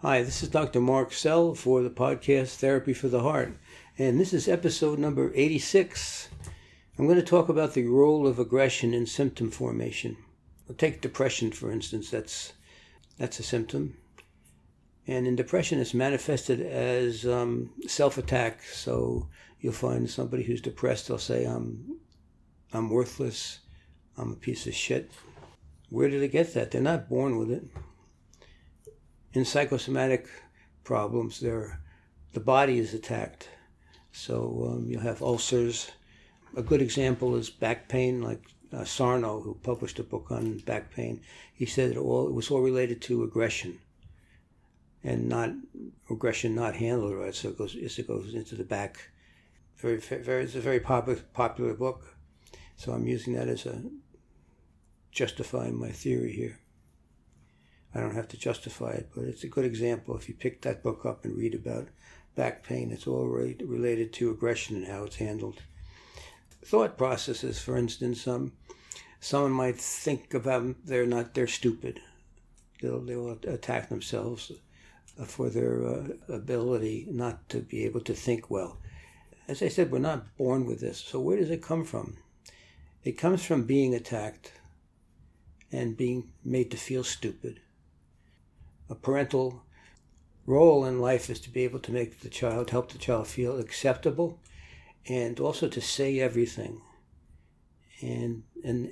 Hi, this is Dr. Mark Sell for the podcast Therapy for the Heart, and this is episode number 86. I'm going to talk about the role of aggression in symptom formation. I'll take depression, for instance. That's a symptom. And in depression, it's manifested as self-attack. So you'll find somebody who's depressed, they'll say, I'm worthless, I'm a piece of shit. Where did they get that? They're not born with it. In psychosomatic problems, the body is attacked. So you'll have ulcers. A good example is back pain, like Sarno, who published a book on back pain. He said it was all related to aggression, and not handled right. So it goes into the back. It's a very popular book. So I'm using that as justifying my theory here. I don't have to justify it, but it's a good example. If you pick that book up and read about back pain, it's all related to aggression and how it's handled. Thought processes, for instance, someone might think about they're stupid. They'll attack themselves for their ability not to be able to think well. As I said, we're not born with this. So where does it come from? It comes from being attacked and being made to feel stupid. A parental role in life is to be able to help the child feel acceptable, and also to say everything. And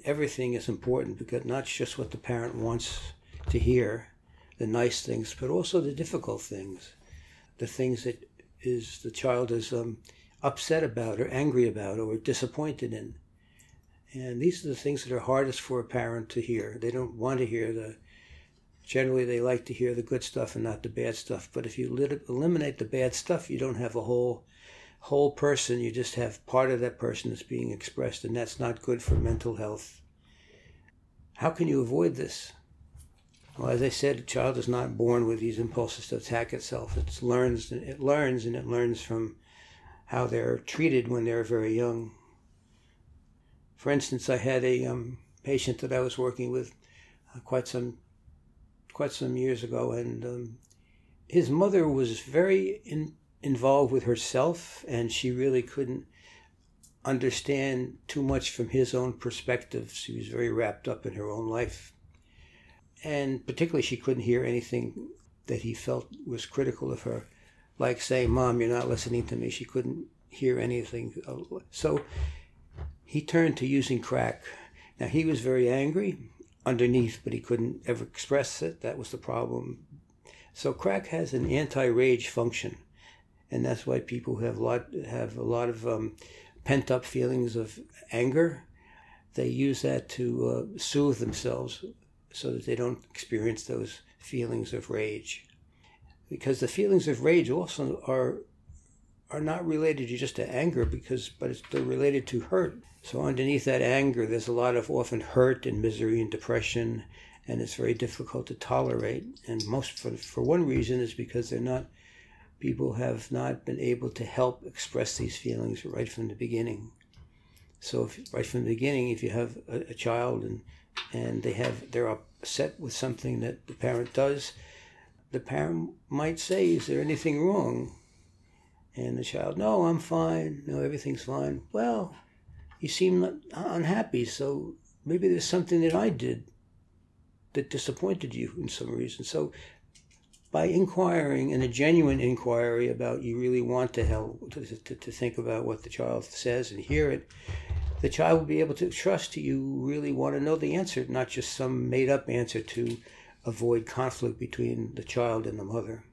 everything is important, because not just what the parent wants to hear, the nice things, but also the difficult things, the things that the child is upset about or angry about or disappointed in. And these are the things that are hardest for a parent to hear. They don't want to hear generally they like to hear the good stuff and not the bad stuff. But if you eliminate the bad stuff, you don't have a whole person. You just have part of that person that's being expressed, and that's not good for mental health. How can you avoid this? Well, as I said, a child is not born with these impulses to attack itself. It learns from how they're treated when they're very young. For instance, I had a patient that I was working with quite some years ago, and his mother was very involved with herself, and she really couldn't understand too much from his own perspective. She was very wrapped up in her own life, and particularly she couldn't hear anything that he felt was critical of her, like saying, "Mom, you're not listening to me." She couldn't hear anything, so he turned to using crack. Now, he was very angry underneath, but he couldn't ever express it. That was the problem. So crack has an anti-rage function, and that's why people who have a lot of pent-up feelings of anger, they use that to soothe themselves so that they don't experience those feelings of rage. Because the feelings of rage also are not related to just to anger, but they're related to hurt. So underneath that anger, there's a lot of often hurt and misery and depression, and it's very difficult to tolerate. And most, for one reason, is because people have not been able to help express these feelings right from the beginning. So right from the beginning, if you have a child and they're upset with something that the parent does, the parent might say, "Is there anything wrong?" And the child, "No, I'm fine. No, everything's fine." "Well, you seem unhappy, so maybe there's something that I did that disappointed you in some reason." So by inquiring, and a genuine inquiry about you really want to help, to think about what the child says and hear it, the child will be able to trust you really want to know the answer, not just some made-up answer to avoid conflict between the child and the mother.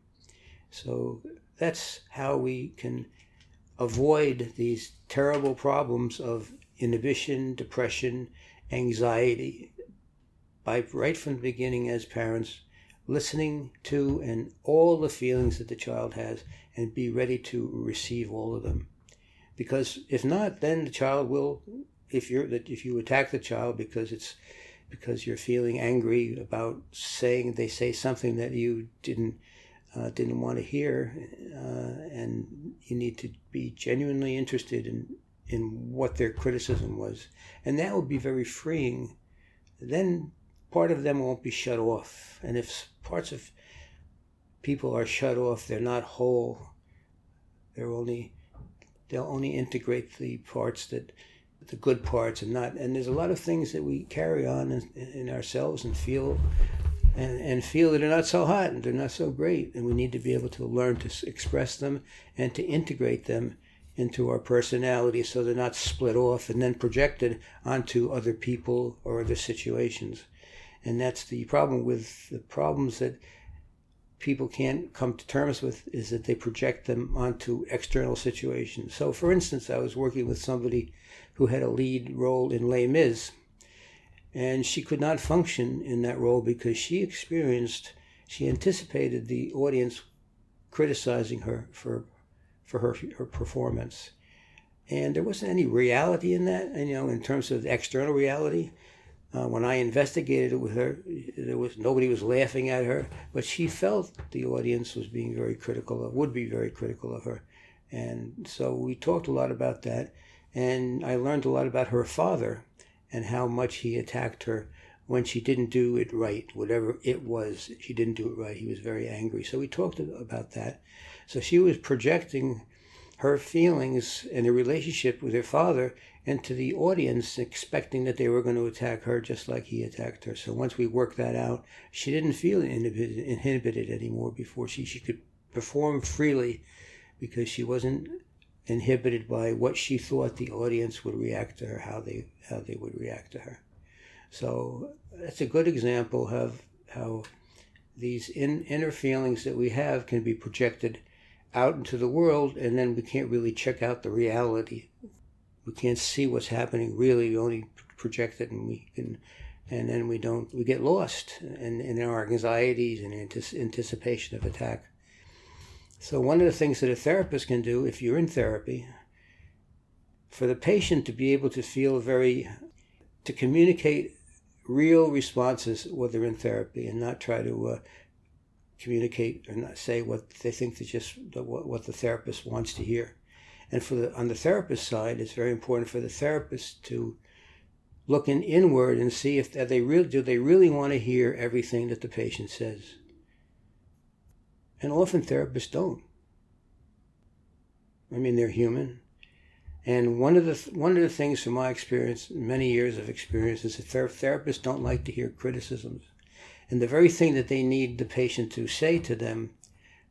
So that's how we can avoid these terrible problems of inhibition, depression, anxiety, by right from the beginning as parents, listening to and all the feelings that the child has, and be ready to receive all of them. Because if not, then the child will, if you attack the child because you're feeling angry about they say something that you didn't want to hear, and you need to be genuinely interested in what their criticism was. And that would be very freeing. Then part of them won't be shut off. And if parts of people are shut off. They're not whole. They'll only integrate the parts the good parts and not. And there's a lot of things that we carry on in ourselves and feel that are not so hot and they're not so great. And we need to be able to learn to express them and to integrate them into our personality so they're not split off and then projected onto other people or other situations. And that's the problem with the problems that people can't come to terms with, is that they project them onto external situations. So, for instance, I was working with somebody who had a lead role in Les Mis, and she could not function in that role because she anticipated the audience criticizing her for her performance. And there wasn't any reality in that, in terms of external reality. When I investigated it with her, nobody was laughing at her, but she felt the audience was being very critical, would be very critical of her. And so we talked a lot about that, and I learned a lot about her father and how much he attacked her when she didn't do it right. Whatever it was, she didn't do it right. He was very angry. So we talked about that. So she was projecting her feelings and her relationship with her father into the audience, expecting that they were going to attack her just like he attacked her. So once we worked that out, she didn't feel inhibited anymore. Before she could perform freely because she wasn't inhibited by what she thought the audience would react to her, how they would react to her. So that's a good example of how these inner feelings that we have can be projected out into the world, and then we can't really check out the reality. We can't see what's happening really. We only project it, and then we get lost in our anxieties and anticipation of attack. So one of the things that a therapist can do, if you're in therapy, for the patient to be able to to communicate real responses while they're in therapy, and not try to communicate or not say what they think is just what the therapist wants to hear. And on the therapist side, it's very important for the therapist to look inward and see if do they really want to hear everything that the patient says. And often therapists don't. I mean, they're human. And one of the things from my experience, many years of experience, is that therapists don't like to hear criticisms. And the very thing that they need the patient to say to them,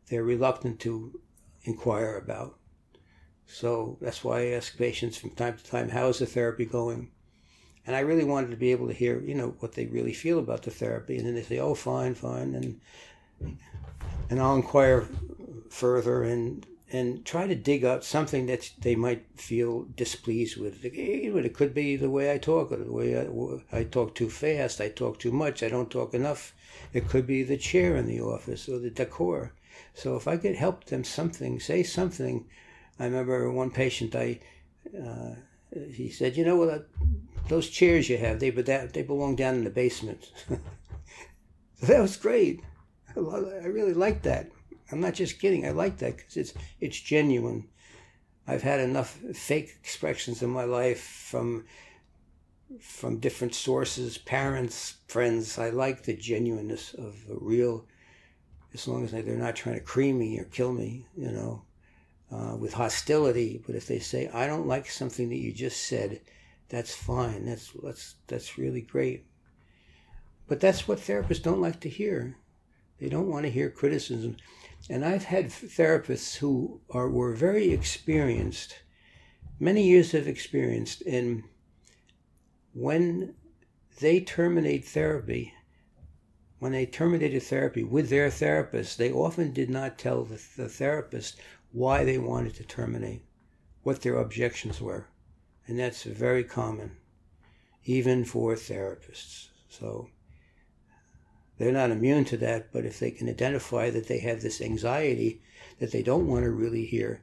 they're reluctant to inquire about. So that's why I ask patients from time to time, how is the therapy going? And I really wanted to be able to hear, what they really feel about the therapy. And then they say, oh, fine, and I'll inquire further and try to dig up something that they might feel displeased with. It could be the way I talk, or the way I talk too fast, I talk too much, I don't talk enough. It could be the chair in the office or the decor. So if I could help them say something. I remember one patient, he said, those chairs you have, they belong down in the basement. So that was great. I really liked that. I'm not just kidding. I like that because it's genuine. I've had enough fake expressions in my life from different sources, parents, friends. I like the genuineness of a real, as long as they're not trying to cream me or kill me, with hostility. But if they say, I don't like something that you just said, that's fine. That's really great. But that's what therapists don't like to hear. They don't want to hear criticism. And I've had therapists who were very experienced, many years of experience, and when they terminate therapy, when they terminated therapy with their therapist, they often did not tell the therapist why they wanted to terminate, what their objections were. And that's very common, even for therapists. So they're not immune to that, but if they can identify that they have this anxiety, that they don't want to really hear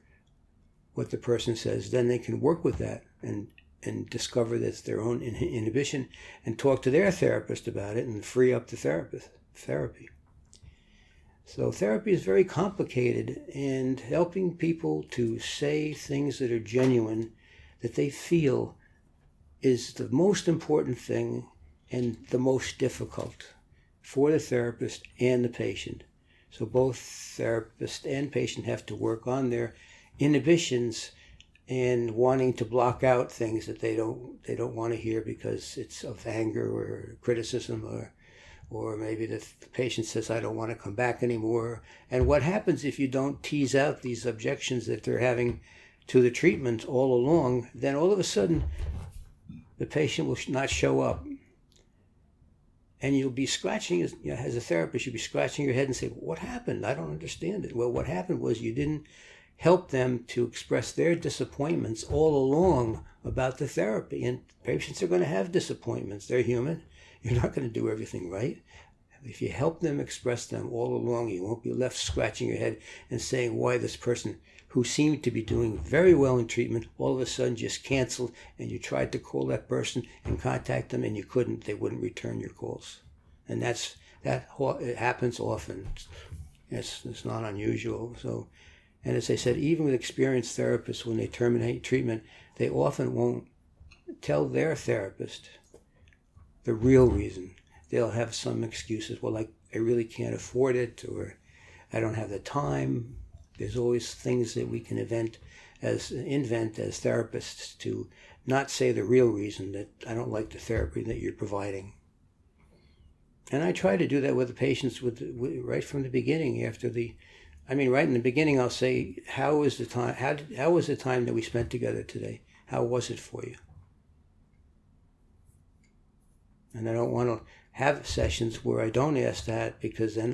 what the person says, then they can work with that and discover that's their own inhibition and talk to their therapist about it and free up the therapy. So therapy is very complicated, and helping people to say things that are genuine, that they feel, is the most important thing and the most difficult for the therapist and the patient. So both therapist and patient have to work on their inhibitions and wanting to block out things that they don't want to hear because it's of anger or criticism, or maybe the patient says, I don't want to come back anymore. And what happens if you don't tease out these objections that they're having to the treatment all along, then all of a sudden the patient will not show up. And you'll be scratching, as a therapist, you'll be scratching your head and say, what happened? I don't understand it. Well, what happened was you didn't help them to express their disappointments all along about the therapy. And patients are going to have disappointments. They're human. You're not going to do everything right. If you help them express them all along, you won't be left scratching your head and saying why this person who seemed to be doing very well in treatment all of a sudden just canceled, and you tried to call that person and contact them and you couldn't. They wouldn't return your calls. And it happens often. It's not unusual. So, and as I said, even with experienced therapists, when they terminate treatment, they often won't tell their therapist the real reason. They'll have some excuses. Well, I really can't afford it, or I don't have the time. There's always things that we can invent as therapists to not say the real reason that I don't like the therapy that you're providing. And I try to do that with the patients right from the beginning. Right in the beginning, I'll say, how was the time that we spent together today? How was it for you? And I don't want to have sessions where I don't ask that, because then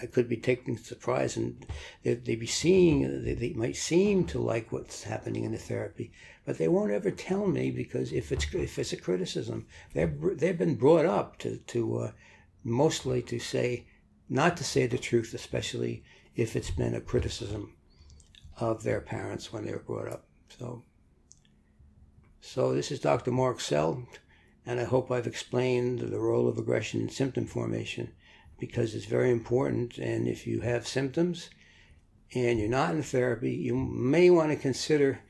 I could be taken surprise, and they might seem to like what's happening in the therapy, but they won't ever tell me, because if it's a criticism, they've been brought up to mostly to say, not to say the truth, especially if it's been a criticism of their parents when they were brought up. So this is Dr. Mark Sell. And I hope I've explained the role of aggression in symptom formation, because it's very important. And if you have symptoms and you're not in therapy, you may want to consider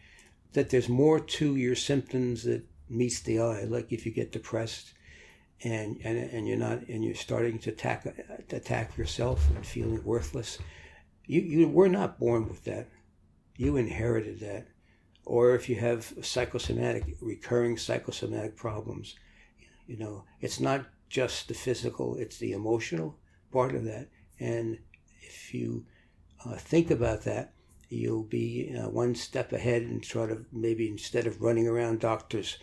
that there's more to your symptoms that meets the eye. Like if you get depressed and you're not, and you're starting to attack yourself and feeling worthless, you were not born with that. You inherited that. Or if you have recurring psychosomatic problems, it's not just the physical, it's the emotional part of that. And if you think about that, you'll be one step ahead and try to, maybe instead of running around doctors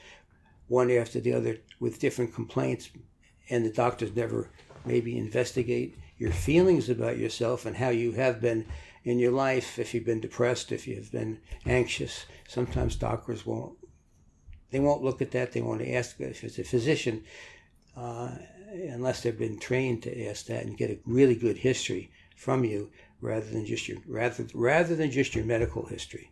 one after the other with different complaints, and the doctors never maybe investigate your feelings about yourself and how you have been in your life. If you've been depressed, if you've been anxious, sometimes doctors won't look at that. They won't ask if it's a physician, unless they've been trained to ask that and get a really good history from you, rather than just your medical history.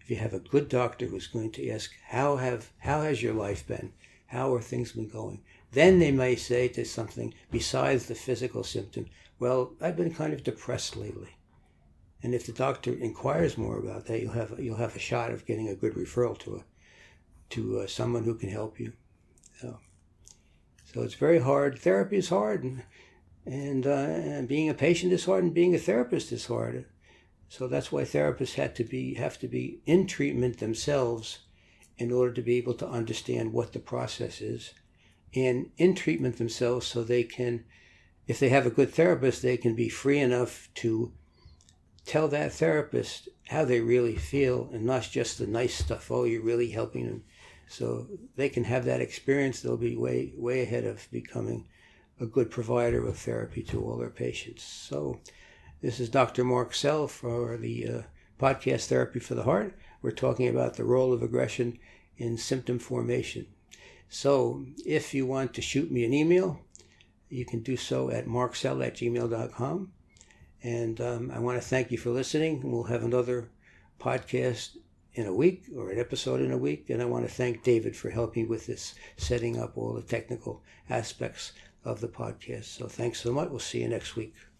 If you have a good doctor who's going to ask, how has your life been? How are things been going? Then they may say to something besides the physical symptom, well, I've been kind of depressed lately. And if the doctor inquires more about that, you'll have a shot of getting a good referral to someone who can help you. So it's very hard. Therapy is hard, and being a patient is hard, and being a therapist is hard. So that's why therapists have to be in treatment themselves in order to be able to understand what the process is, and in treatment themselves so they can, if they have a good therapist, they can be free enough to tell that therapist how they really feel, and not just the nice stuff, oh, you're really helping them. So they can have that experience. They'll be way, way ahead of becoming a good provider of therapy to all their patients. So this is Dr. Mark Sell for the podcast Therapy for the Heart. We're talking about the role of aggression in symptom formation. So if you want to shoot me an email, you can do so at marksell@gmail.com. And I want to thank you for listening. We'll have another podcast in a week, or an episode in a week. And I want to thank David for helping with this, setting up all the technical aspects of the podcast. So thanks so much. We'll see you next week.